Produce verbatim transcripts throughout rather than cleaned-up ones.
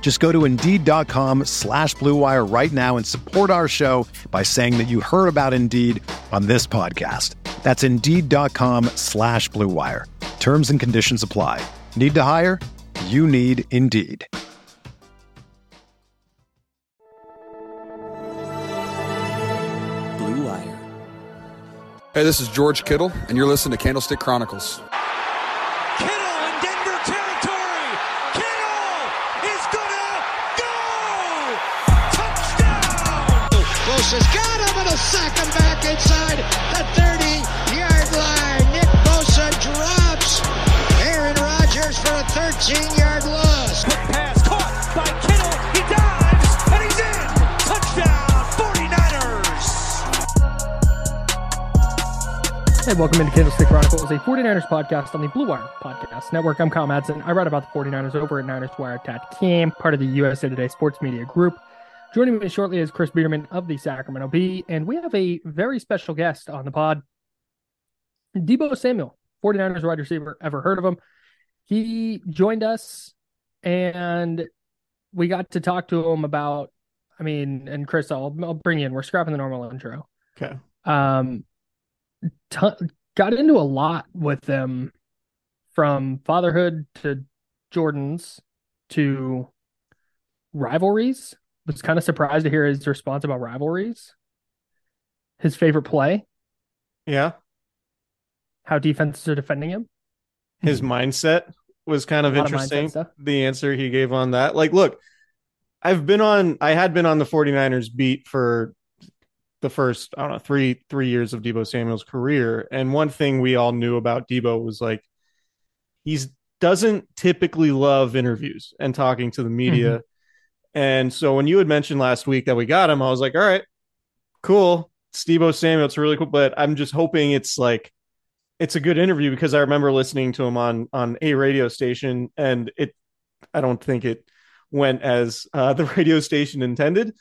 Just go to Indeed.com slash Blue Wire right now and support our show by saying that you heard about Indeed on this podcast. That's Indeed.com slash Blue Wire. Terms and conditions apply. Need to hire? You need Indeed. Blue Wire. Hey, this is George Kittle, and you're listening to Candlestick Chronicles. Has got him and a sack him back inside the thirty-yard line. Nick Bosa drops Aaron Rodgers for a thirteen-yard loss. Quick pass caught by Kittle. He dives and he's in. Touchdown, 49ers. Hey, welcome into Candlestick Chronicles, a forty-niners podcast on the Blue Wire Podcast Network. I'm Kyle Madsen. I write about the forty-niners over at Niners Wire dot com, part of the U S A Today Sports Media Group. Joining me shortly is Chris Biederman of the Sacramento Bee, and we have a very special guest on the pod, Debo Samuel, forty-niners wide receiver. Ever heard of him? He joined us, and we got to talk to him about, I mean, and Chris, I'll, I'll bring you in. We're scrapping the normal intro. Okay. Um, t- got into a lot with them, from fatherhood to Jordans to rivalries. Was kind of surprised to hear his response about rivalries. His favorite play. Yeah. How defenses are defending him. His mindset was kind of interesting. Of the answer he gave on that. Like, look, I've been on, I had been on the forty-niners beat for the first, I don't know, three, three years of Debo Samuel's career. And one thing we all knew about Debo was like, he's doesn't typically love interviews and talking to the media. Mm-hmm. And so when you had mentioned last week that we got him, I was like, all right, cool. It's Debo Samuel. It's really cool. But I'm just hoping it's like, it's a good interview, because I remember listening to him on, on a radio station, and it, I don't think it went as uh, the radio station intended.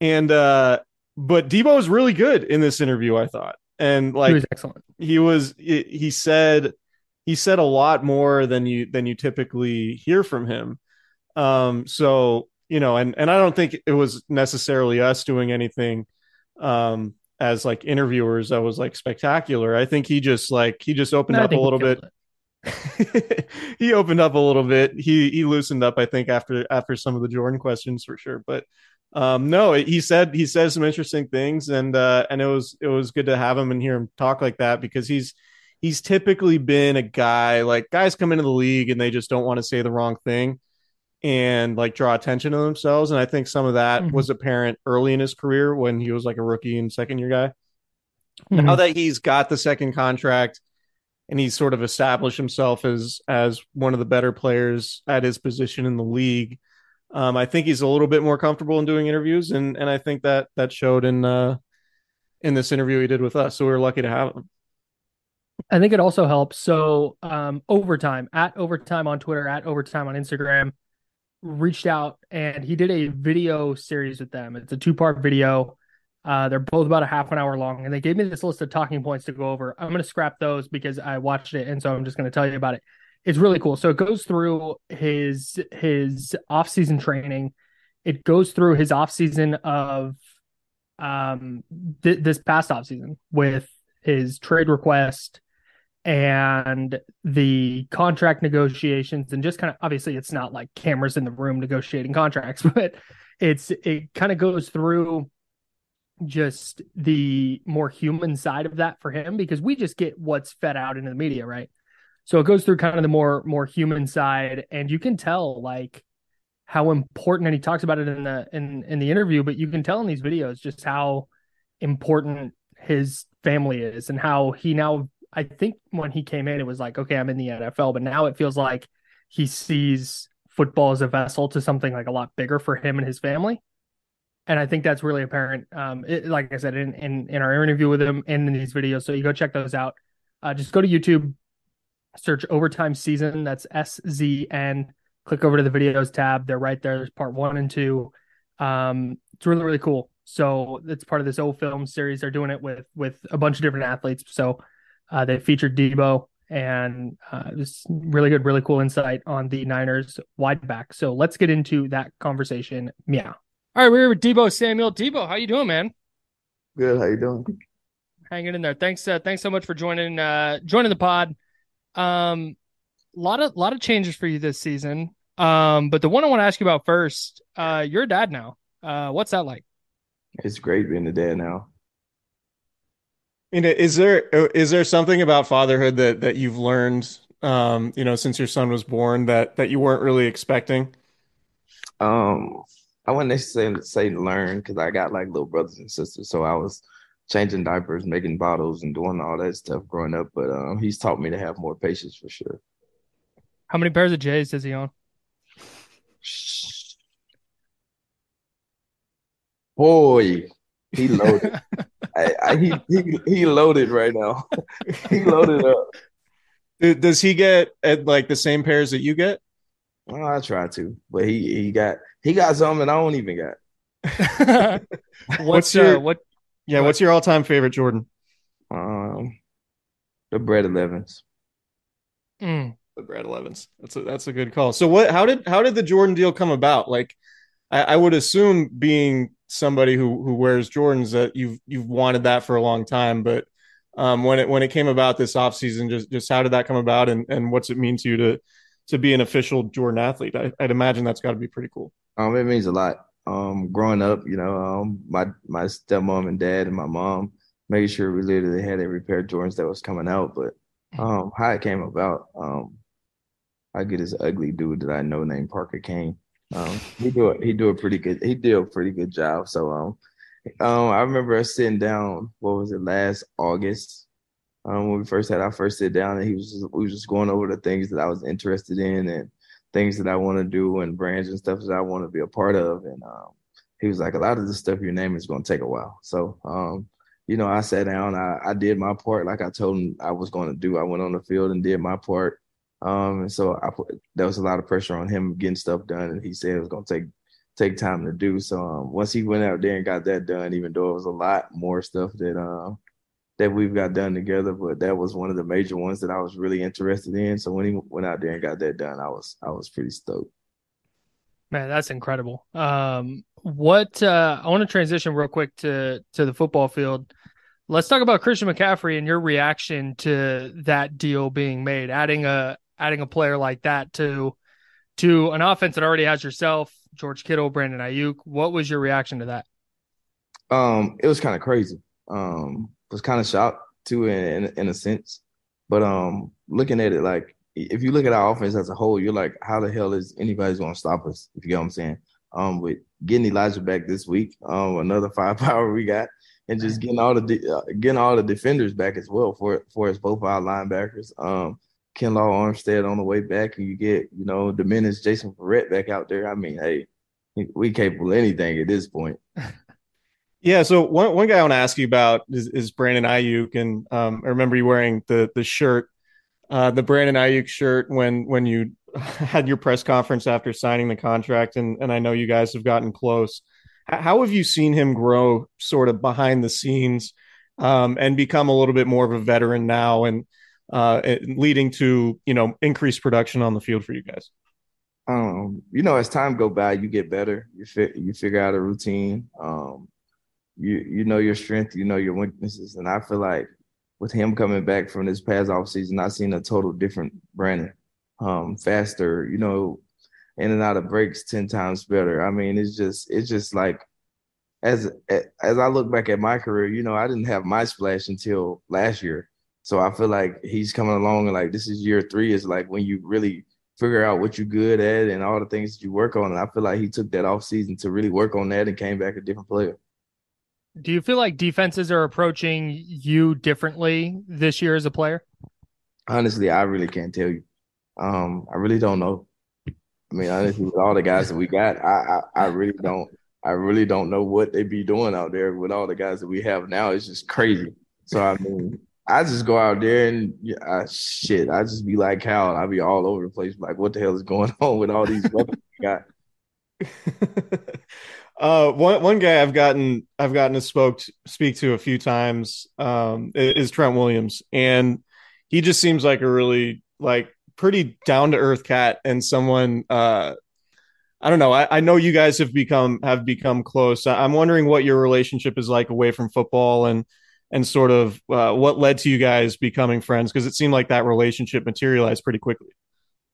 And, uh, but Debo was really good in this interview, I thought. And like, he was excellent. He was, he said, he said a lot more than you, than you typically hear from him. Um, so, You know, and, and I don't think it was necessarily us doing anything um, as like interviewers that was like spectacular. I think he just like he just opened no, up a little bit. he opened up a little bit. He he loosened up, I think, after after some of the Jordan questions for sure. But um, no, he said he said some interesting things, and uh, and it was it was good to have him and hear him talk like that, because he's he's typically been a guy like guys come into the league and they just don't want to say the wrong thing and like draw attention to themselves. And I think some of that mm-hmm. was apparent early in his career when he was like a rookie and second year guy. Mm-hmm. Now that he's got the second contract and he's sort of established himself as, as one of the better players at his position in the league. Um, I think he's a little bit more comfortable in doing interviews. And, and I think that that showed in, uh, in this interview he did with us. So we were lucky to have him. I think it also helps. So um, Overtime, at Overtime on Twitter, at Overtime on Instagram, reached out and he did a video series with them. It's a two-part video. Uh, they're both about a half an hour long, and they gave me this list of talking points to go over. I'm going to scrap those because I watched it, and so I'm just going to tell you about it. It's really cool. So it goes through his his off-season training. It goes through his off-season of um th- this past off-season with his trade request and the contract negotiations, and just kind of, obviously it's not like cameras in the room negotiating contracts, but it's, it kind of goes through just the more human side of that for him, because we just get what's fed out into the media, right? So it goes through kind of the more more human side, and you can tell like how important, and he talks about it in the in in the interview, but you can tell in these videos just how important his family is and how he now, I think when he came in, it was like, okay, I'm in the N F L, but now it feels like he sees football as a vessel to something like a lot bigger for him and his family. And I think that's really apparent. Um, it, like I said, in, in, in our interview with him and in these videos. So you go check those out. Uh, just go to YouTube, search Overtime Season. That's S Z N. Click over to the videos tab. They're right there. There's part one and two. Um, it's really, really cool. So it's part of this O Film series. They're doing it with, with a bunch of different athletes. So uh, they featured Debo, and uh, it was really good, really cool insight on the Niners wide back. So let's get into that conversation. Yeah. All right, we're here with Debo Samuel. Debo, how you doing, man? Good. How you doing? Hanging in there. Thanks. Uh, thanks so much for joining. Uh, joining the pod. Um, lot of lot of changes for you this season. Um, but the one I want to ask you about first. Uh, you're a dad now. Uh, what's that like? It's great being a dad now. And is there is there something about fatherhood that that you've learned, um, you know, since your son was born that that you weren't really expecting? Um. I wouldn't necessarily say learn, because I got like little brothers and sisters. So I was changing diapers, making bottles, and doing all that stuff growing up. But um, he's taught me to have more patience for sure. How many pairs of J's does he own? Boy, he loaded. I, I, he, he he loaded right now. He loaded up. Does he get at like the same pairs that you get? Well, I try to, but he, he got he got something I don't even got. what's, what's your uh, what? Yeah, what, what's your all time favorite Jordan? Um, the Bread Elevens. Mm. The Bread Elevens. That's a, that's a good call. So what? How did how did the Jordan deal come about? Like, I, I would assume being somebody who, who wears Jordans that you've you've wanted that for a long time, but um, when it when it came about this offseason, just just how did that come about, and, and what's it mean to you to to be an official Jordan athlete? I, I'd imagine that's got to be pretty cool. Um, it means a lot. Um, growing up, you know, um, my my stepmom and dad and my mom made sure we literally had every pair of Jordans that was coming out. But um, how it came about, um, I get this ugly dude that I know named Parker Kane. Um, he do a, he do a pretty good he did a pretty good job. So um, um, I remember us sitting down. What was it last August? Um, when we first had our first sit down, and he was just, we was just going over the things that I was interested in and things that I want to do and brands and stuff that I want to be a part of. And um, he was like, a lot of the stuff you're naming is going to take a while. So, um, you know, I sat down, I, I did my part. Like I told him I was going to do, I went on the field and did my part. Um, and so I put, there was a lot of pressure on him getting stuff done. And he said it was going to take, take time to do. So um, once he went out there and got that done, even though it was a lot more stuff that, um, that we've got done together, but that was one of the major ones that I was really interested in. So when he went out there and got that done, I was I was pretty stoked. Man, that's incredible. Um, what uh, I want to transition real quick to to the football field. Let's talk about Christian McCaffrey and your reaction to that deal being made, adding a adding a player like that to to an offense that already has yourself, George Kittle, Brandon Ayuk. What was your reaction to that? Um, it was kind of crazy. Um, was kind of shocked too in, in in a sense, but um, looking at it, like if you look at our offense as a whole, you're like, how the hell is anybody's going to stop us? If you get what I'm saying, um, with getting Elijah back this week, um, another firepower we got, and just getting all the de- uh, getting all the defenders back as well for for us, both our linebackers, um, Ken Law Armstead on the way back, and you get you know the menace Jason Ferret back out there. I mean, hey, we capable of anything at this point. Yeah, so one one guy I want to ask you about is, is Brandon Ayuk, and um, I remember you wearing the the shirt, uh, the Brandon Ayuk shirt when when you had your press conference after signing the contract, and and I know you guys have gotten close. How have you seen him grow, sort of behind the scenes, um, and become a little bit more of a veteran now, and uh, leading to you know increased production on the field for you guys? Um, you know, as time go by, you get better. You fi- you figure out a routine. Um, You you know your strength, you know your weaknesses, and I feel like with him coming back from this past offseason, I've seen a total different Brandon, um, faster, you know, in and out of breaks ten times better. I mean, it's just it's just like as as I look back at my career, you know, I didn't have my splash until last year. So I feel like he's coming along and like this is year three is like when you really figure out what you're good at and all the things that you work on. And I feel like he took that off season to really work on that and came back a different player. Do you feel like defenses are approaching you differently this year as a player? Honestly, I really can't tell you. Um, I really don't know. I mean, honestly, with all the guys that we got, I, I I really don't I really don't know what they be doing out there with all the guys that we have now. It's just crazy. So I mean, I just go out there and I, shit, I just be like Kyle. I be all over the place, like what the hell is going on with all these weapons we got? Uh, one one guy I've gotten I've gotten to spoke to, speak to a few times um, is Trent Williams, and he just seems like a really like pretty down to earth cat and someone. Uh, I don't know. I, I know you guys have become have become close. I'm wondering what your relationship is like away from football, and and sort of uh, what led to you guys becoming friends, because it seemed like that relationship materialized pretty quickly.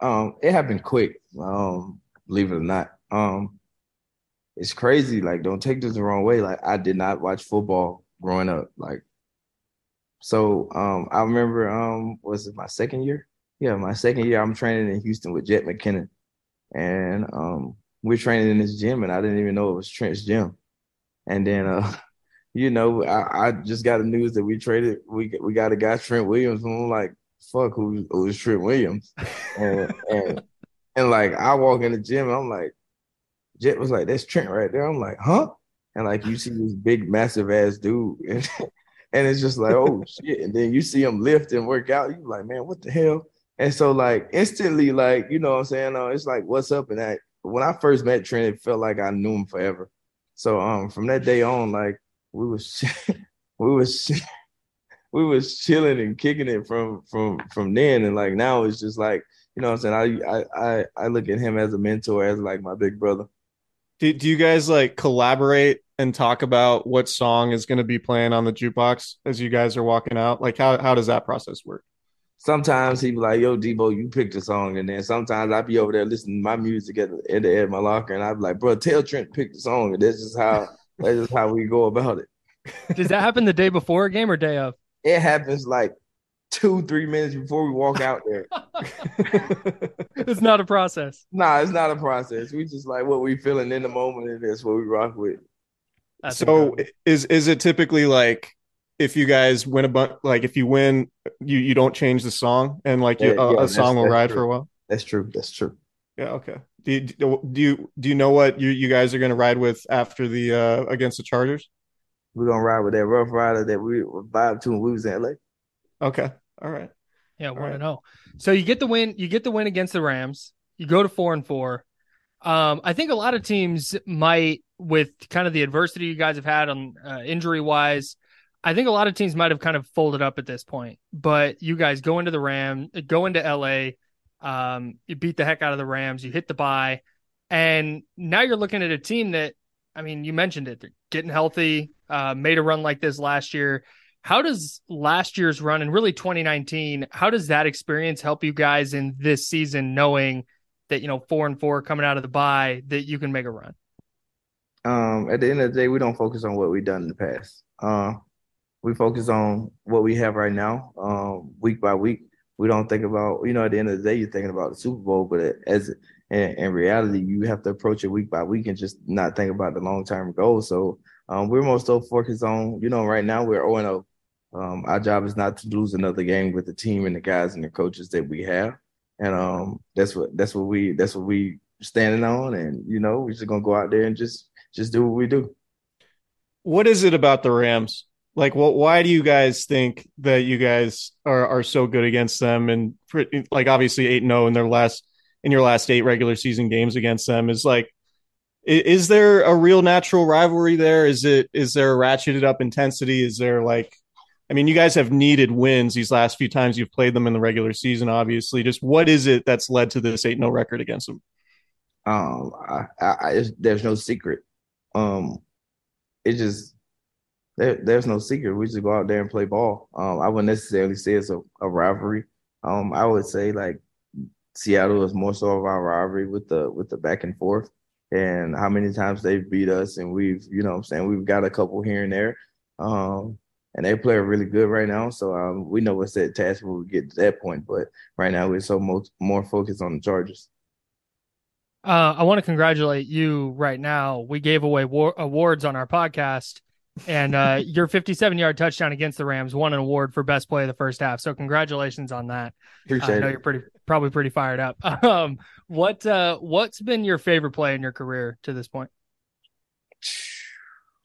Um, it happened quick, um, believe it or not. Um, it's crazy. Like, don't take this the wrong way. Like, I did not watch football growing up. Like, so um, I remember, um, was it my second year? Yeah, my second year, I'm training in Houston with Jet McKinnon. And um, we're training in this gym, and I didn't even know it was Trent's gym. And then, uh, you know, I, I just got the news that we traded. We we got a guy, Trent Williams, and I'm like, fuck, who, who's Trent Williams? and, and and like, I walk in the gym, and I'm like, Jet was like, that's Trent right there. I'm like, huh? And like, you see this big, massive ass dude, and, and it's just like, oh shit. And then you see him lift and work out. You're like, man, what the hell? And so, like, instantly, like, you know what I'm saying? Uh, it's like, what's up? And I, when I first met Trent, it felt like I knew him forever. So um, from that day on, like, we was we was we was chilling and kicking it from from from then. And, like, now it's just like, you know what I'm saying? I I I look at him as a mentor, as, like, my big brother. Do, do you guys, like, collaborate and talk about what song is going to be playing on the jukebox as you guys are walking out? Like, how how does that process work? Sometimes he be like, yo, Debo, you picked a song. And then sometimes I'd be over there listening to my music at the end of my locker. And I'd be like, bro, tell Trent pick the song. And that's just how that's just how we go about it. Does that happen the day before a game or day of? It happens like two, three minutes before we walk out there. It's not a process. Nah, it's not a process. We just like what we feeling in the moment, and that's what we rock with. That's so incredible. is is it typically like, if you guys win a bunch, like if you win, you, you don't change the song, and like you, yeah, uh, yeah, a song will ride true. for a while. That's true. That's true. Yeah. Okay. Do you, do you, do you know what you, you guys are going to ride with after the, uh, against the Chargers? We're going to ride with that Rough Rider that we vibe to when we was in L A. Okay. All right. Yeah. One and oh. So you get the win, you get the win against the Rams. You go to four and four. Um, I think a lot of teams might, with kind of the adversity you guys have had on uh, injury wise, I think a lot of teams might have kind of folded up at this point, but you guys go into the Rams, go into L A, um, you beat the heck out of the Rams, you hit the bye, and now you're looking at a team that, I mean, you mentioned it, they're getting healthy, uh, made a run like this last year. How does last year's run, and really twenty nineteen, how does that experience help you guys in this season, knowing that, you know, four and four coming out of the bye, that you can make a run? Um, at the end of the day, we don't focus on what we've done in the past. Uh, We focus on what we have right now, um, week by week. We don't think about, you know, at the end of the day, you're thinking about the Super Bowl, but as in, in reality, you have to approach it week by week and just not think about the long-term goal. So um, we're most so focused on, you know, right now we're oh and oh. Um, our job is not to lose another game with the team and the guys and the coaches that we have, and um, that's what that's what we that's what we standing on. And you know, we're just gonna go out there and just just do what we do. What is it about the Rams? Like, what? Why do you guys think that you guys are, are so good against them? And pretty, like, obviously, eight and zero in their last in your last eight regular season games against them is like, is there a real natural rivalry there? Is it is there a ratcheted up intensity? Is there like, I mean, you guys have needed wins these last few times you've played them in the regular season. Obviously, just what is it that's led to this eight and zero record against them? Um, I, I, there's no secret. Um, it just. There, there's no secret. We just go out there and play ball. Um, I wouldn't necessarily say it's a, a rivalry. Um, I would say like Seattle is more so of our rivalry with the with the back and forth. and how many times they've beat us. And we've, you know what I'm saying, we've got a couple here and there. Um, and they play really good right now. So um, we know what's that task when we get to that point. But right now we're so much more focused on the Chargers. Uh, I want to congratulate you right now. We gave away war- awards on our podcast, and uh, your fifty-seven-yard touchdown against the Rams won an award for best play of the first half. So congratulations on that. Appreciate uh, I know it. You're pretty, probably pretty fired up. Um, what uh, what's been your favorite play in your career to this point,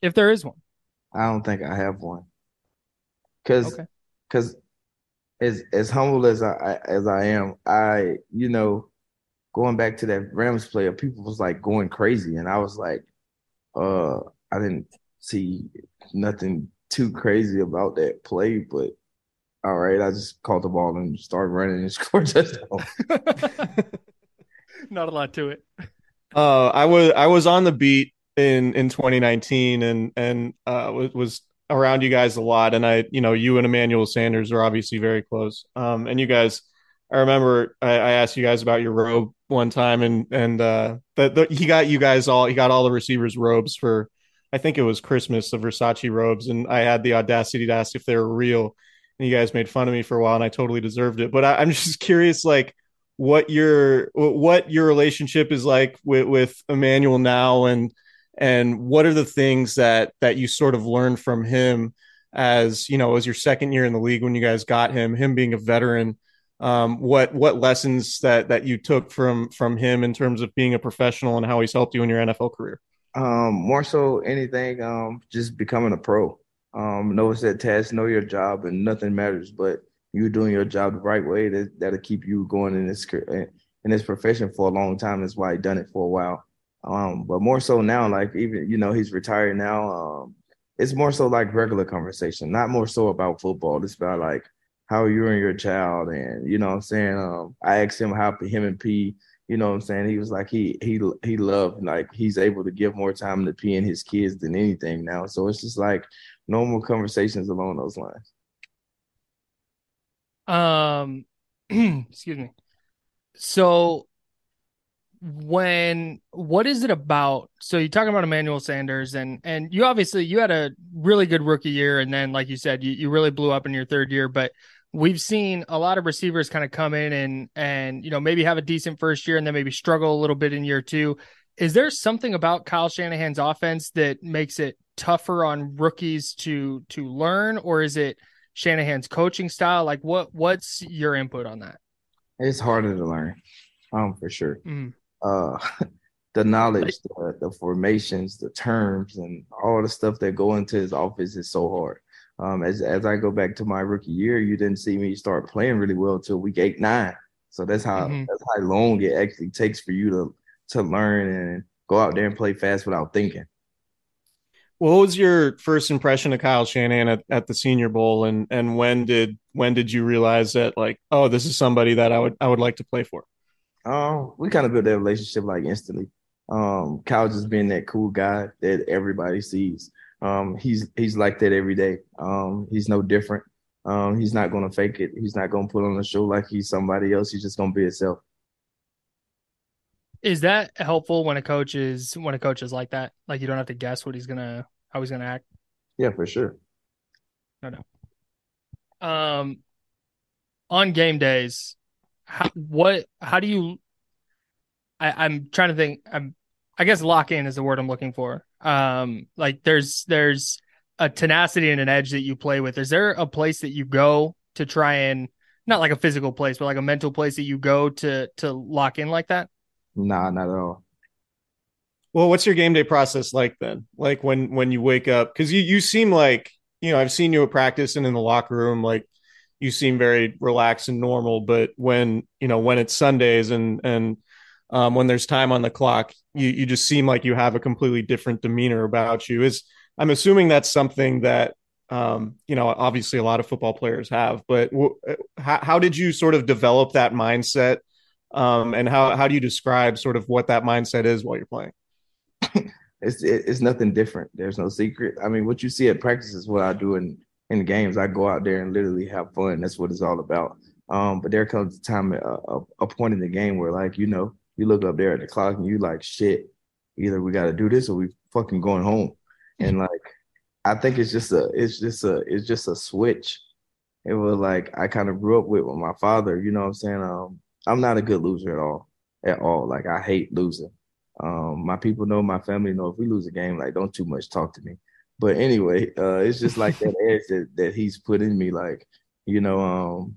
if there is one? I don't think I have one, because because okay. as as humble as I as I am, I you know. Going back to that Rams player, people was like going crazy. And I was like, uh, I didn't see nothing too crazy about that play, but all right, I just caught the ball and started running and scored touchdown. Not a lot to it. Uh, I was I was on the beat in, in twenty nineteen and and uh, was, was around you guys a lot. And I, you know, you and Emmanuel Sanders are obviously very close. Um, and you guys, I remember I, I asked you guys about your robe one time, and and uh, the, the, he got you guys all he got all the receivers robes for, I think it was Christmas, the Versace robes, and I had the audacity to ask if they were real, and you guys made fun of me for a while, and I totally deserved it. But I, I'm just curious, like what your what your relationship is like with, with Emmanuel now, and and what are the things that that you sort of learned from him as you know as your second year in the league when you guys got him, him being a veteran. Um, what what lessons that that you took from from him in terms of being a professional and how he's helped you in your N F L career? Um, more so anything, um, just becoming a pro. Um, know it's that task, know your job, and nothing matters. But you doing your job the right way, that, that'll keep you going in this in this profession for a long time. That's why he done it for a while. Um, but more so now, like even, you know, he's retired now. Um, it's more so like regular conversation, not more so about football. It's about like, how you and your child, and you know what I'm saying. Um, I asked him how him and P, you know what I'm saying. He was like he he he loved, like he's able to give more time to P and his kids than anything now. So it's just like normal conversations along those lines. Um, excuse me. So when what is it about? So you're talking about Emmanuel Sanders, and and you obviously you had a really good rookie year, and then like you said, you you really blew up in your third year, but we've seen a lot of receivers kind of come in and, and, you know, maybe have a decent first year and then maybe struggle a little bit in year two. Is there something about Kyle Shanahan's offense that makes it tougher on rookies to, to learn, or is it Shanahan's coaching style? Like what, what's your input on that? It's harder to learn, um, for sure. Mm. Uh, the knowledge, the, the formations, the terms, and all the stuff that go into his office is so hard. Um, as as I go back to my rookie year, you didn't see me start playing really well till week eight, nine. So that's how mm-hmm. that's how long it actually takes for you to to learn and go out there and play fast without thinking. What was your first impression of Kyle Shanahan at, at the Senior Bowl, and and when did when did you realize that, like, oh, this is somebody that I would I would like to play for? Um, we kind of built that relationship like instantly. Um, Kyle just being that cool guy that everybody sees. Um, he's he's like that every day. Um, he's no different. Um, he's not going to fake it. He's not going to put on a show like he's somebody else. He's just going to be himself. Is that helpful when a coach is when a coach is like that? Like you don't have to guess what he's gonna how he's gonna act. Yeah, for sure. No, no. Um, on game days, how, what? How do you? I, I'm trying to think. I'm. I guess lock in is the word I'm looking for. Um, like there's there's a tenacity and an edge that you play with. Is there a place that you go to try and, not like a physical place, but like a mental place that you go to to lock in like that? Nah, not at all. Well, what's your game day process like then? Like when when you wake up, because you you seem like, you know, I've seen you at practice and in the locker room, like you seem very relaxed and normal. But when you know when it's Sundays and and Um, when there's time on the clock, you, you just seem like you have a completely different demeanor about you. Is I'm assuming that's something that, um, you know, obviously a lot of football players have, but w- how, how did you sort of develop that mindset? Um, and how, how do you describe sort of what that mindset is while you're playing? it's it's nothing different. There's no secret. I mean, what you see at practice is what I do in, in games. I go out there and literally have fun. That's what it's all about. Um, but there comes a time, a, a, a point in the game where, like, you know, you look up there at the clock and you like, shit, Either we got to do this or we fucking going home. And like, I think it's just a, it's just a, it's just a switch. It was like, I kind of grew up with with my father, you know what I'm saying? Um, I'm not a good loser at all, at all. Like, I hate losing. Um, my people know, my family know, if we lose a game, like, don't too much talk to me. But anyway, uh, it's just like that edge that, that he's put in me. Like, you know, um,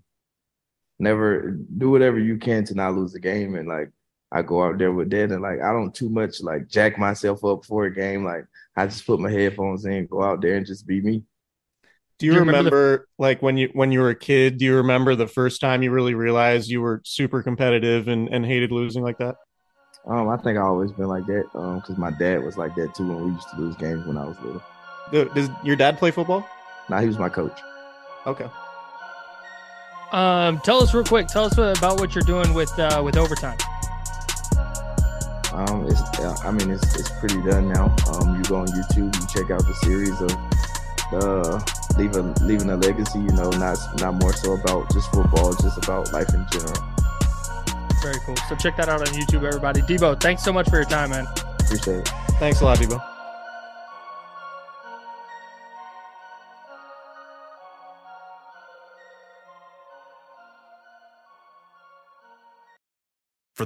never do whatever you can to not lose the game. And like, I go out there with that, and like, I don't too much like jack myself up for a game. Like, I just put my headphones in, go out there, and just be me. Do you, do you remember, remember the- like when you when you were a kid? Do you remember the first time you really realized you were super competitive and, and hated losing like that? Um, I think I always been like that. Um, because my dad was like that too, and we used to lose games when I was little. Dude, does your dad play football? Nah, he was my coach. Okay. Um, tell us real quick. Tell us about what you're doing with uh, with Overtime. Um, it's, I mean, it's it's pretty done now. Um, you go on YouTube, you check out the series of uh, leave a, leaving a legacy. You know, not not more so about just football, just about life in general. Very cool. So check that out on YouTube, everybody. Debo, thanks so much for your time, man. Appreciate it. Thanks a lot, Debo. For